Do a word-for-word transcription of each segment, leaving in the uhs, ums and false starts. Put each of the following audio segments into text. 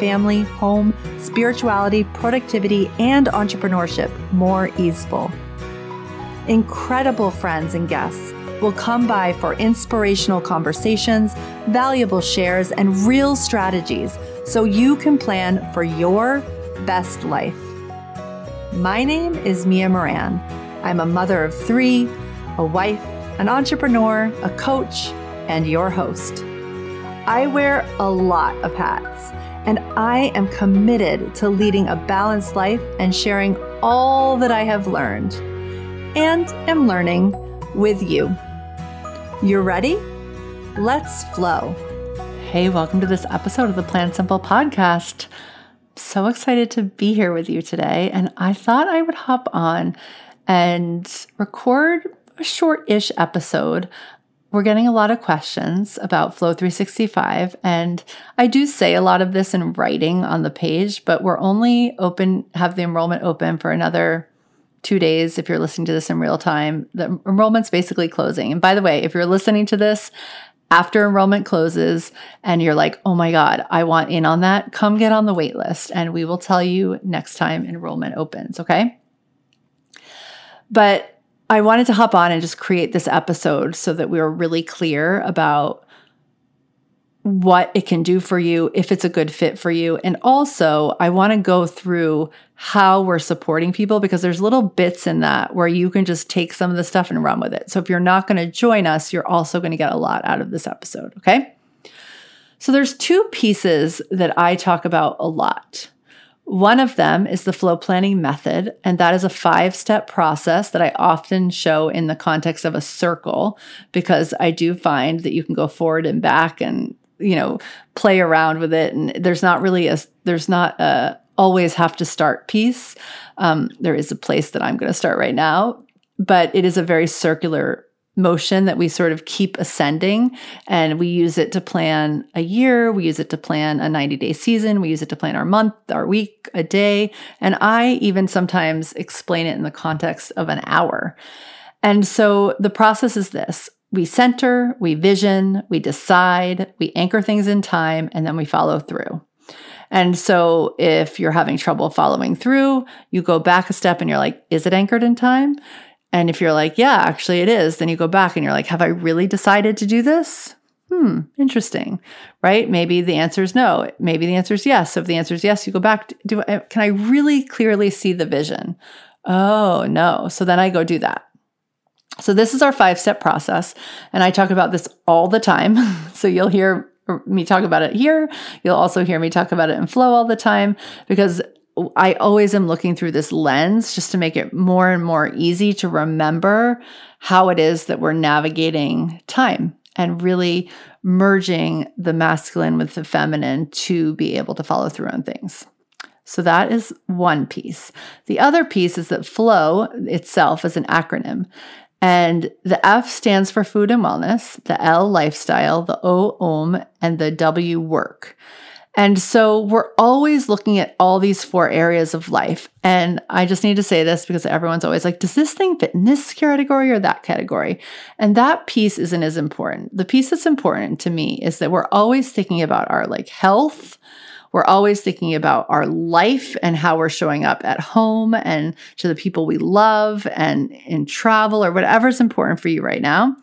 family, home, spirituality, productivity, and entrepreneurship more easeful. Incredible friends and guests will come by for inspirational conversations, valuable shares, and real strategies so you can plan for your best life. My name is Mia Moran. I'm a mother of three, a wife, an entrepreneur, a coach, and your host. I wear a lot of hats, and I am committed to leading a balanced life and sharing all that I have learned and am learning with you. You're ready? Let's flow. Hey, welcome to this episode of the Plan Simple Podcast. So excited to be here with you today, and I thought I would hop on and record a short-ish episode. We're getting a lot of questions about Flow three sixty-five, and I do say a lot of this in writing on the page, but we're only open, have the enrollment open for another two days if you're listening to this in real time. The enrollment's basically closing. And by the way, if you're listening to this after enrollment closes and you're like, oh my God, I want in on that, come get on the wait list, and we will tell you next time enrollment opens, okay? But I wanted to hop on and just create this episode so that we were really clear about what it can do for you, if it's a good fit for you. And also, I want to go through how we're supporting people, because there's little bits in that where you can just take some of the stuff and run with it. So if you're not going to join us, you're also going to get a lot out of this episode, okay? So there's two pieces that I talk about a lot. One of them is the flow planning method, and that is a five-step process that I often show in the context of a circle, because I do find that you can go forward and back and, you know, play around with it. And there's not really a, there's not a always have to start piece. Um, there is a place that I'm going to start right now, but it is a very circular motion that we sort of keep ascending, and we use it to plan a year. We use it to plan a ninety-day season. We use it to plan our month, our week, a day. And I even sometimes explain it in the context of an hour. And so the process is this: we center, we vision, we decide, we anchor things in time, and then we follow through. And so if you're having trouble following through, you go back a step and you're like, is it anchored in time? And if you're like, yeah, actually it is, then you go back and you're like, have I really decided to do this? Hmm, interesting, right? Maybe the answer is no. Maybe the answer is yes. So if the answer is yes, you go back. To, do I, can I really clearly see the vision? Oh, no. So then I go do that. So this is our five-step process. And I talk about this all the time. So you'll hear me talk about it here. You'll also hear me talk about it in flow all the time, because I always am looking through this lens just to make it more and more easy to remember how it is that we're navigating time and really merging the masculine with the feminine to be able to follow through on things. So that is one piece. The other piece is that flow itself is an acronym. And the F stands for food and wellness, the L lifestyle, the O om, and the W work. And so we're always looking at all these four areas of life. And I just need to say this, because everyone's always like, does this thing fit in this category or that category? And that piece isn't as important. The piece that's important to me is that we're always thinking about our like health. We're always thinking about our life and how we're showing up at home and to the people we love and in travel or whatever's important for you right now.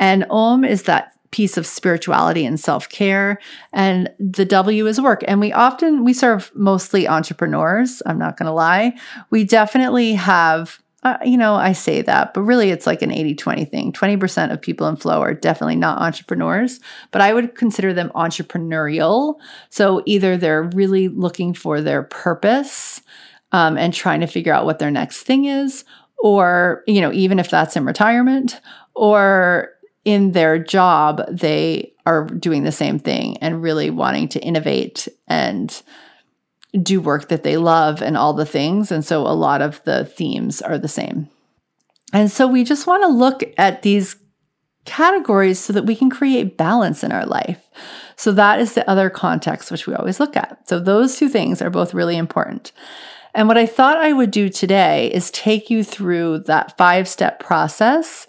And Om is that piece of spirituality and self-care, and the W is work. And we often, we serve mostly entrepreneurs. I'm not going to lie. We definitely have, uh, you know, I say that, but really it's like an eighty-twenty thing. twenty percent of people in flow are definitely not entrepreneurs, but I would consider them entrepreneurial. So either they're really looking for their purpose um, and trying to figure out what their next thing is, or, you know, even if that's in retirement, or in their job, they are doing the same thing and really wanting to innovate and do work that they love and all the things. And so a lot of the themes are the same. And so we just want to look at these categories so that we can create balance in our life. So that is the other context which we always look at. So those two things are both really important. And what I thought I would do today is take you through that five-step process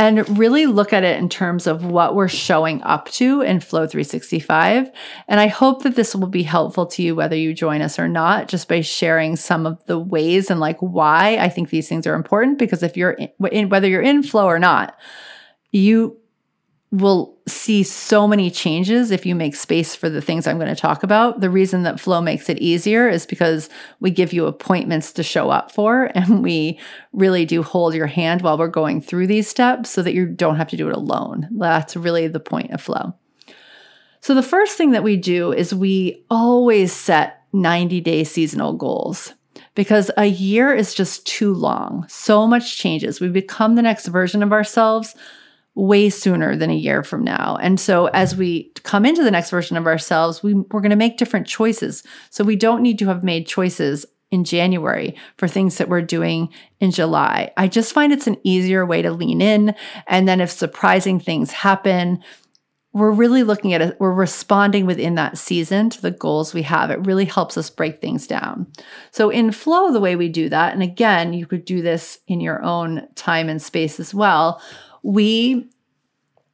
and really look at it in terms of what we're showing up to in Flow three sixty-five. And I hope that this will be helpful to you, whether you join us or not, just by sharing some of the ways and like why I think these things are important. Because if you're in, whether you're in Flow or not, you will see so many changes if you make space for the things I'm going to talk about. The reason that Flow makes it easier is because we give you appointments to show up for, and we really do hold your hand while we're going through these steps so that you don't have to do it alone. That's really the point of Flow. So the first thing that we do is we always set ninety-day seasonal goals, because a year is just too long. So much changes. We become the next version of ourselves way sooner than a year from now. And so as we come into the next version of ourselves, we, we're going to make different choices. So we don't need to have made choices in January for things that we're doing in July. I just find it's an easier way to lean in. And then if surprising things happen, we're really looking at it, we're responding within that season to the goals we have. It really helps us break things down. So in Flow, the way we do that, and again, you could do this in your own time and space as well, we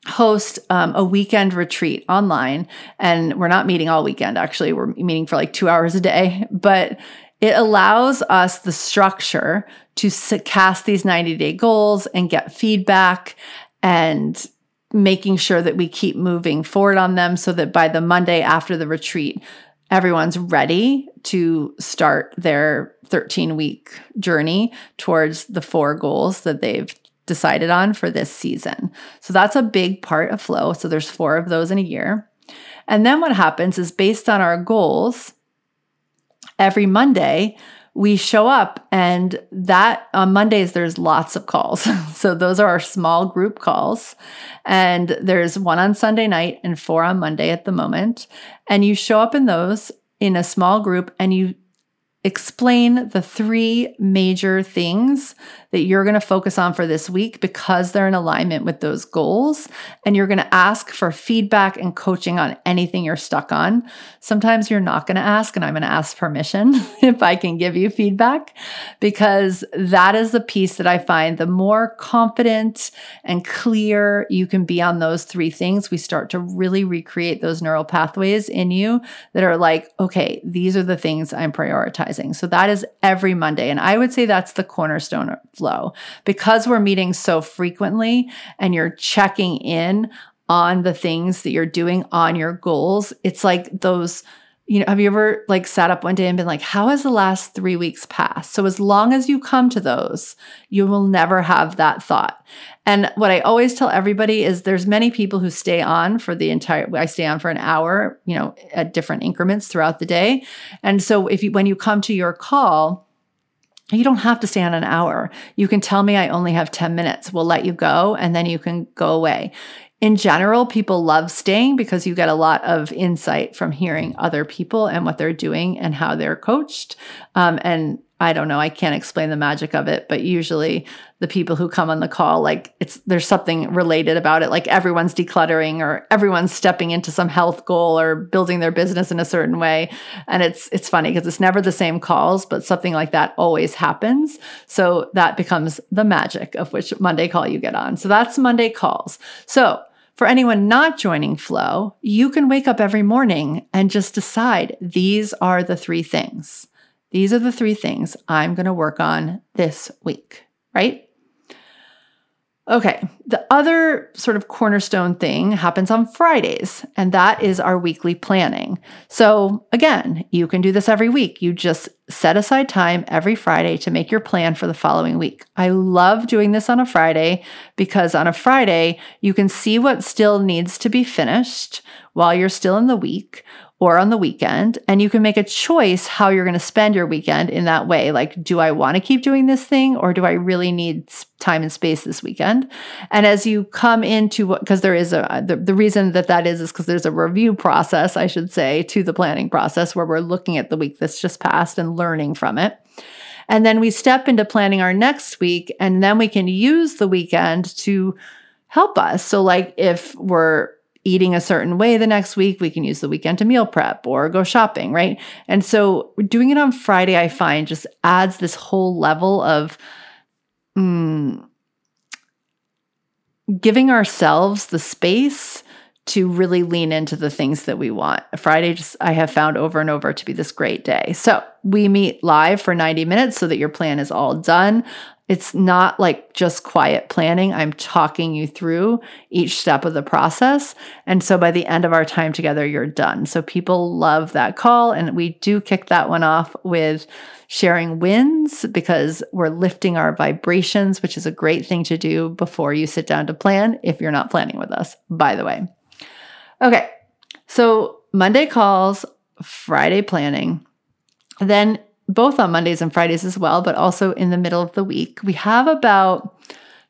host um, a weekend retreat online, and we're not meeting all weekend, actually. We're meeting for like two hours a day, but it allows us the structure to cast these ninety-day goals and get feedback and making sure that we keep moving forward on them so that by the Monday after the retreat, everyone's ready to start their thirteen-week journey towards the four goals that they've decided on for this season. So that's a big part of Flow. So there's four of those in a year. And then what happens is, based on our goals, every Monday we show up, and that on Mondays there's lots of calls. So those are our small group calls. And there's one on Sunday night and four on Monday at the moment. And you show up in those in a small group, and you explain the three major things that you're going to focus on for this week because they're in alignment with those goals. And you're going to ask for feedback and coaching on anything you're stuck on. Sometimes you're not going to ask, and I'm going to ask permission if I can give you feedback, because that is the piece that I find the more confident and clear you can be on those three things, we start to really recreate those neural pathways in you that are like, okay, these are the things I'm prioritizing. So that is every Monday. And I would say that's the cornerstone of Flow, because we're meeting so frequently and you're checking in on the things that you're doing on your goals. It's like those, you know, have you ever like sat up one day and been like, how has the last three weeks passed? So as long as you come to those, you will never have that thought. And what I always tell everybody is there's many people who stay on for the entire, I stay on for an hour, you know, at different increments throughout the day. And so if you, when you come to your call, you don't have to stay on an hour. You can tell me I only have ten minutes. We'll let you go. And then you can go away. In general, people love staying because you get a lot of insight from hearing other people and what they're doing and how they're coached. Um, and I don't know, I can't explain the magic of it, but usually the people who come on the call, like it's there's something related about it, like everyone's decluttering or everyone's stepping into some health goal or building their business in a certain way. And it's it's funny because it's never the same calls, but something like that always happens. So that becomes the magic of which Monday call you get on. So that's Monday calls. So for anyone not joining Flow, you can wake up every morning and just decide, these are the three things. These are the three things I'm going to work on this week, right? Okay, the other sort of cornerstone thing happens on Fridays, and that is our weekly planning. So again, you can do this every week. You just set aside time every Friday to make your plan for the following week. I love doing this on a Friday because on a Friday, you can see what still needs to be finished while you're still in the week, or on the weekend. And you can make a choice how you're going to spend your weekend in that way. Like, do I want to keep doing this thing, or do I really need time and space this weekend? And as you come into what, because there is a, the, the reason that that is, is because there's a review process, I should say, to the planning process where we're looking at the week that's just passed and learning from it. And then we step into planning our next week, and then we can use the weekend to help us. So like if we're eating a certain way the next week, we can use the weekend to meal prep or go shopping, right? And so doing it on Friday, I find, just adds this whole level of mm, giving ourselves the space to really lean into the things that we want. Friday, just I have found over and over to be this great day. So we meet live for ninety minutes so that your plan is all done. It's not like just quiet planning. I'm talking you through each step of the process. And so by the end of our time together, you're done. So people love that call. And we do kick that one off with sharing wins, because we're lifting our vibrations, which is a great thing to do before you sit down to plan, if you're not planning with us, by the way. Okay, so Monday calls, Friday planning. Then both on Mondays and Fridays as well, but also in the middle of the week, we have about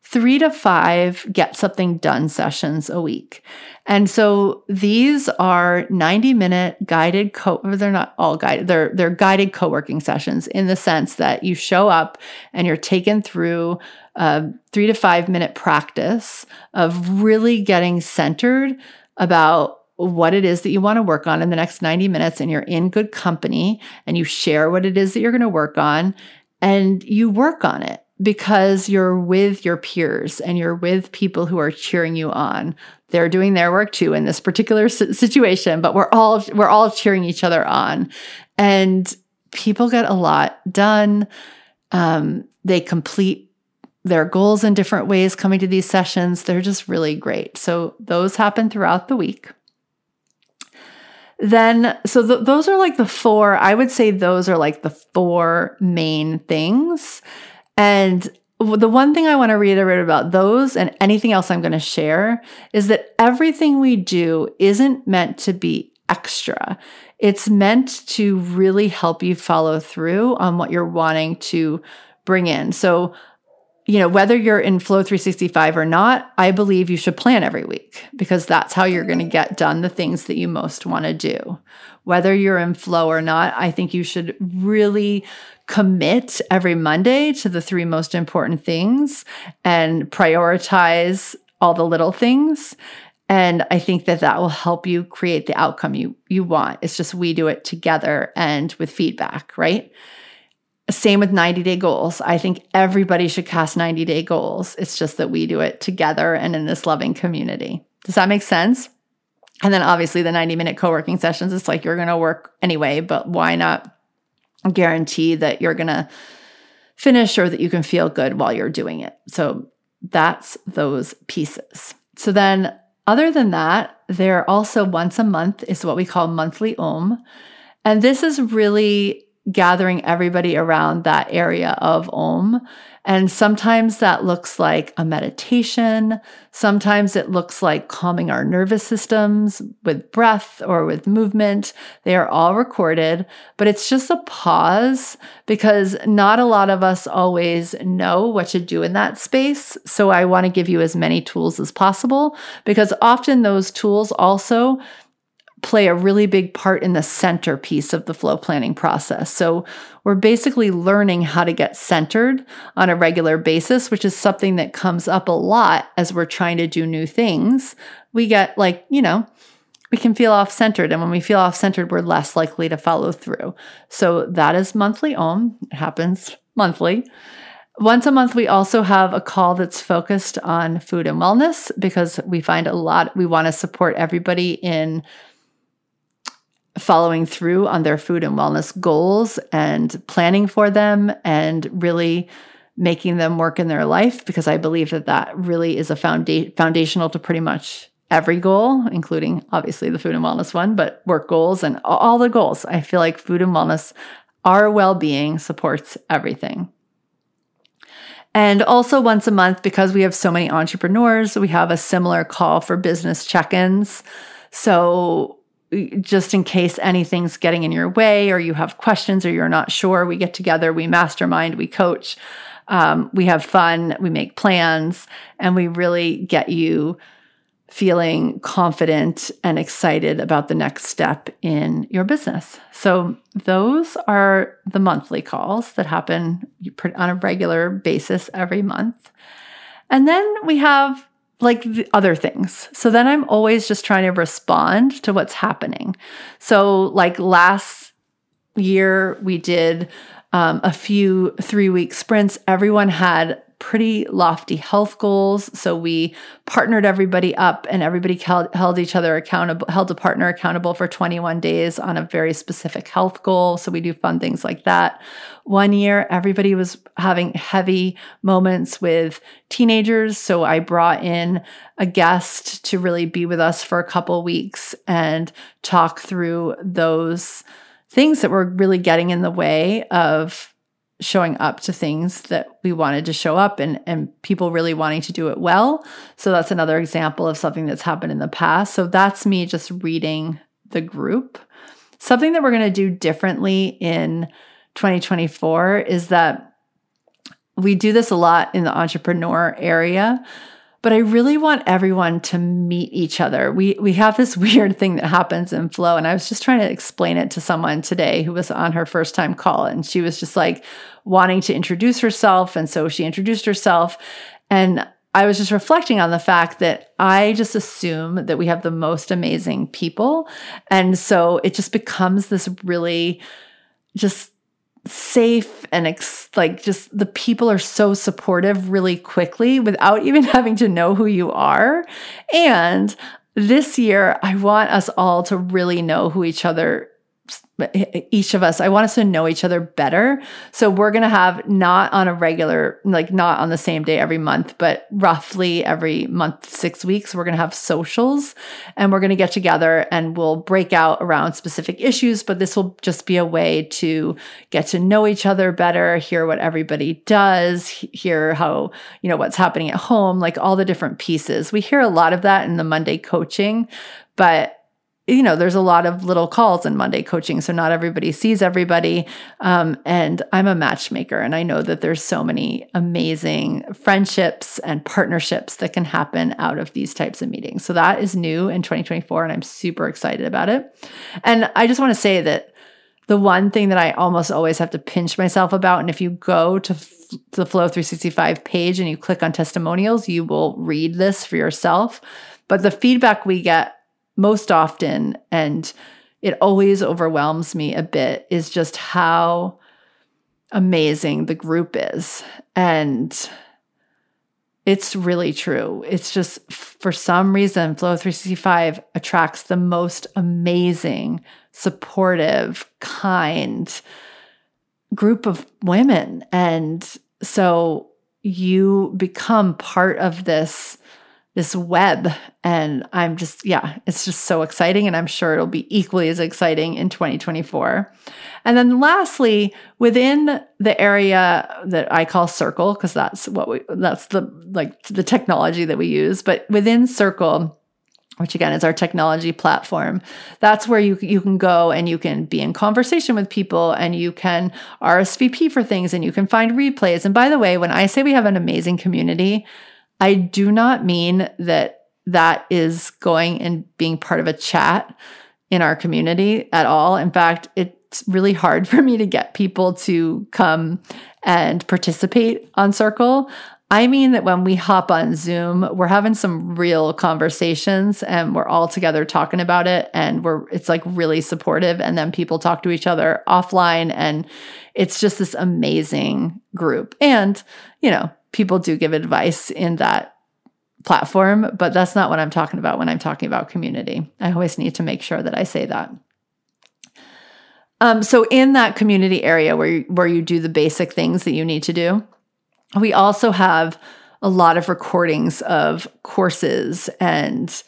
three to five get something done sessions a week. And so these are ninety minute guided co, they're not all guided, they're, they're guided co-working sessions in the sense that you show up and you're taken through a three to five minute practice of really getting centered about what it is that you want to work on in the next ninety minutes, and you're in good company, and you share what it is that you're going to work on, and you work on it because you're with your peers and you're with people who are cheering you on. They're doing their work too in this particular situation, but we're all we're all cheering each other on, and people get a lot done. Um, they complete their goals in different ways coming to these sessions. They're just really great. So those happen throughout the week. Then, so th- those are like the four, I would say those are like the four main things. And w- the one thing I want to reiterate about those and anything else I'm going to share is that everything we do isn't meant to be extra. It's meant to really help you follow through on what you're wanting to bring in. So, you know, whether you're in Flow three sixty-five or not, I believe you should plan every week, because that's how you're going to get done the things that you most want to do. Whether you're in Flow or not, I think you should really commit every Monday to the three most important things and prioritize all the little things. And I think that that will help you create the outcome you, you want. It's just we do it together and with feedback, right? Same with ninety-day goals. I think everybody should cast ninety-day goals. It's just that we do it together and in this loving community. Does that make sense? And then obviously the ninety-minute co-working sessions, it's like you're going to work anyway, but why not guarantee that you're going to finish or that you can feel good while you're doing it? So that's those pieces. So then other than that, there also once a month is what we call monthly O M. And this is really gathering everybody around that area of O M. And sometimes that looks like a meditation. Sometimes it looks like calming our nervous systems with breath or with movement. They are all recorded, but it's just a pause because not a lot of us always know what to do in that space. So I want to give you as many tools as possible, because often those tools also play a really big part in the centerpiece of the flow planning process. So we're basically learning how to get centered on a regular basis, which is something that comes up a lot as we're trying to do new things. We get like, you know, we can feel off-centered. And when we feel off-centered, we're less likely to follow through. So that is monthly O M. It happens monthly. Once a month, we also have a call that's focused on food and wellness, because we find a lot, we want to support everybody in following through on their food and wellness goals and planning for them and really making them work in their life, because I believe that that really is a founda- foundational to pretty much every goal, including obviously the food and wellness one, but work goals and all the goals. I feel like food and wellness, our well-being supports everything. And also once a month, because we have so many entrepreneurs, we have a similar call for business check-ins. So just in case anything's getting in your way or you have questions or you're not sure, we get together, we mastermind, we coach, um, we have fun, we make plans, and we really get you feeling confident and excited about the next step in your business. So those are the monthly calls that happen on a regular basis every month. And then we have like the other things. So then I'm always just trying to respond to what's happening. So like last year, we did um, a few three-week sprints. Everyone had pretty lofty health goals. So we partnered everybody up and everybody held, held each other accountable, held a partner accountable for twenty-one days on a very specific health goal. So we do fun things like that. One year, everybody was having heavy moments with teenagers. So I brought in a guest to really be with us for a couple weeks and talk through those things that were really getting in the way of showing up to things that we wanted to show up and, and people really wanting to do it well. So that's another example of something that's happened in the past. So that's me just reading the group. Something that we're going to do differently in twenty twenty-four is that we do this a lot in the entrepreneur area, but I really want everyone to meet each other. We we have this weird thing that happens in Flow, and I was just trying to explain it to someone today who was on her first time call, and she was just like wanting to introduce herself, and so she introduced herself, and I was just reflecting on the fact that I just assume that we have the most amazing people, and so it just becomes this really just safe and ex- like just the people are so supportive really quickly without even having to know who you are. And this year, I want us all to really know who each other, each of us, I want us to know each other better. So we're going to have not on a regular, like not on the same day every month, but roughly every month, six weeks, we're going to have socials and we're going to get together and we'll break out around specific issues, but this will just be a way to get to know each other better, hear what everybody does, hear how, you know, what's happening at home, like all the different pieces. We hear a lot of that in the Monday coaching, but you know, there's a lot of little calls in Monday coaching, so not everybody sees everybody. Um, and I'm a matchmaker, and I know that there's so many amazing friendships and partnerships that can happen out of these types of meetings. So that is new in twenty twenty-four, and I'm super excited about it. And I just want to say that the one thing that I almost always have to pinch myself about, and if you go to the Flow three sixty-five page and you click on testimonials, you will read this for yourself. But the feedback we get most often, and it always overwhelms me a bit, is just how amazing the group is. And it's really true. It's just, for some reason, Flow three sixty-five attracts the most amazing, supportive, kind group of women. And so you become part of this this web. And I'm just, yeah, it's just so exciting. And I'm sure it'll be equally as exciting in twenty twenty-four. And then lastly, within the area that I call Circle, because that's what we, that's the, like the technology that we use, but within Circle, which again is our technology platform, that's where you you can go and you can be in conversation with people and you can R S V P for things and you can find replays. And by the way, when I say we have an amazing community, I do not mean that that is going and being part of a chat in our community at all. In fact, it's really hard for me to get people to come and participate on Circle. I mean that when we hop on Zoom, we're having some real conversations and we're all together talking about it, and we're it's like really supportive, and then people talk to each other offline, and it's just this amazing group. And, you know, people do give advice in that platform, but that's not what I'm talking about when I'm talking about community. I always need to make sure that I say that. Um, so in that community area where you, where you do the basic things that you need to do, we also have a lot of recordings of courses and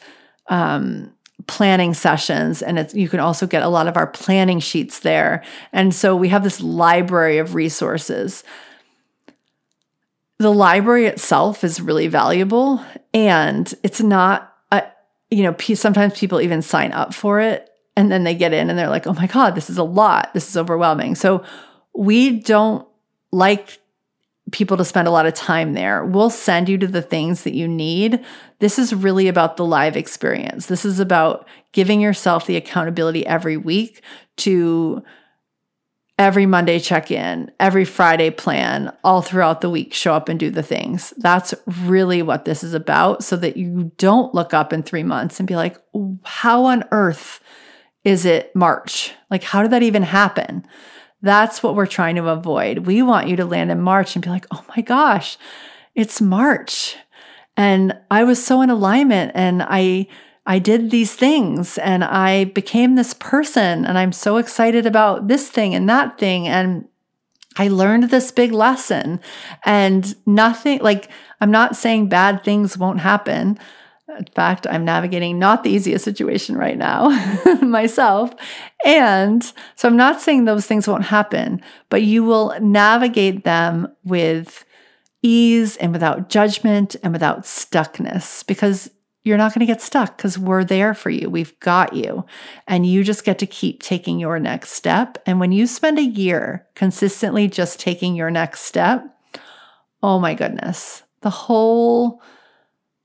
um, planning sessions. And it's, you can also get a lot of our planning sheets there. And so we have this library of resources. The library itself is really valuable, and it's not, a, you know, sometimes people even sign up for it And then they get in and they're like, oh my God, this is a lot. This is overwhelming. So we don't like people to spend a lot of time there. We'll send you to the things that you need. This is really about the live experience. This is about giving yourself the accountability every week to every Monday check-in, every Friday plan, all throughout the week, show up and do the things. That's really what this is about, so that you don't look up in three months and be like, how on earth is it March? Like, how did that even happen? That's what we're trying to avoid. We want you to land in March and be like, oh my gosh, it's March. And I was so in alignment, and I I did these things, and I became this person, and I'm so excited about this thing and that thing. And I learned this big lesson, and nothing, like, I'm not saying bad things won't happen. In fact, I'm navigating not the easiest situation right now myself. And so I'm not saying those things won't happen, but you will navigate them with ease and without judgment and without stuckness, because you're not going to get stuck, because we're there for you. We've got you. And you just get to keep taking your next step. And when you spend a year consistently just taking your next step, oh my goodness, the whole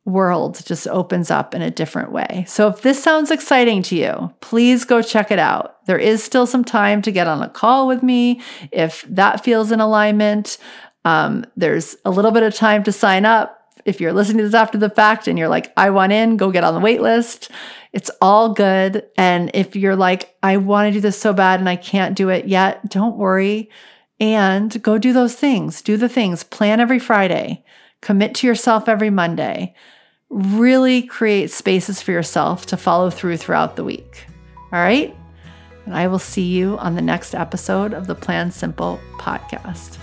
world just opens up in a different way. So if this sounds exciting to you, please go check it out. There is still some time to get on a call with me if that feels in alignment. Um, there's a little bit of time to sign up. If you're listening to this after the fact and you're like, I want in, go get on the wait list. It's all good. And if you're like, I want to do this so bad and I can't do it yet, don't worry. And go do those things. Do the things. Plan every Friday. Commit to yourself every Monday. Really create spaces for yourself to follow through throughout the week. All right? And I will see you on the next episode of the Plan Simple podcast.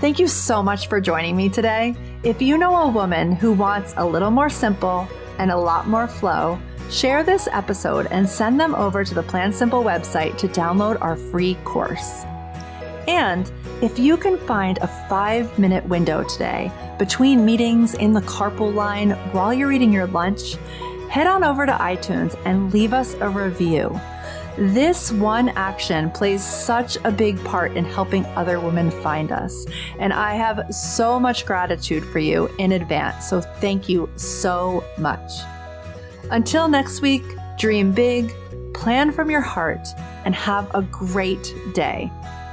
Thank you so much for joining me today. If you know a woman who wants a little more simple and a lot more flow, share this episode and send them over to the Plan Simple website to download our free course. And if you can find a five-minute window today between meetings, in the carpool line, while you're eating your lunch, head on over to iTunes and leave us a review. This one action plays such a big part in helping other women find us. And I have so much gratitude for you in advance. So thank you so much. Until next week, dream big, plan from your heart, and have a great day.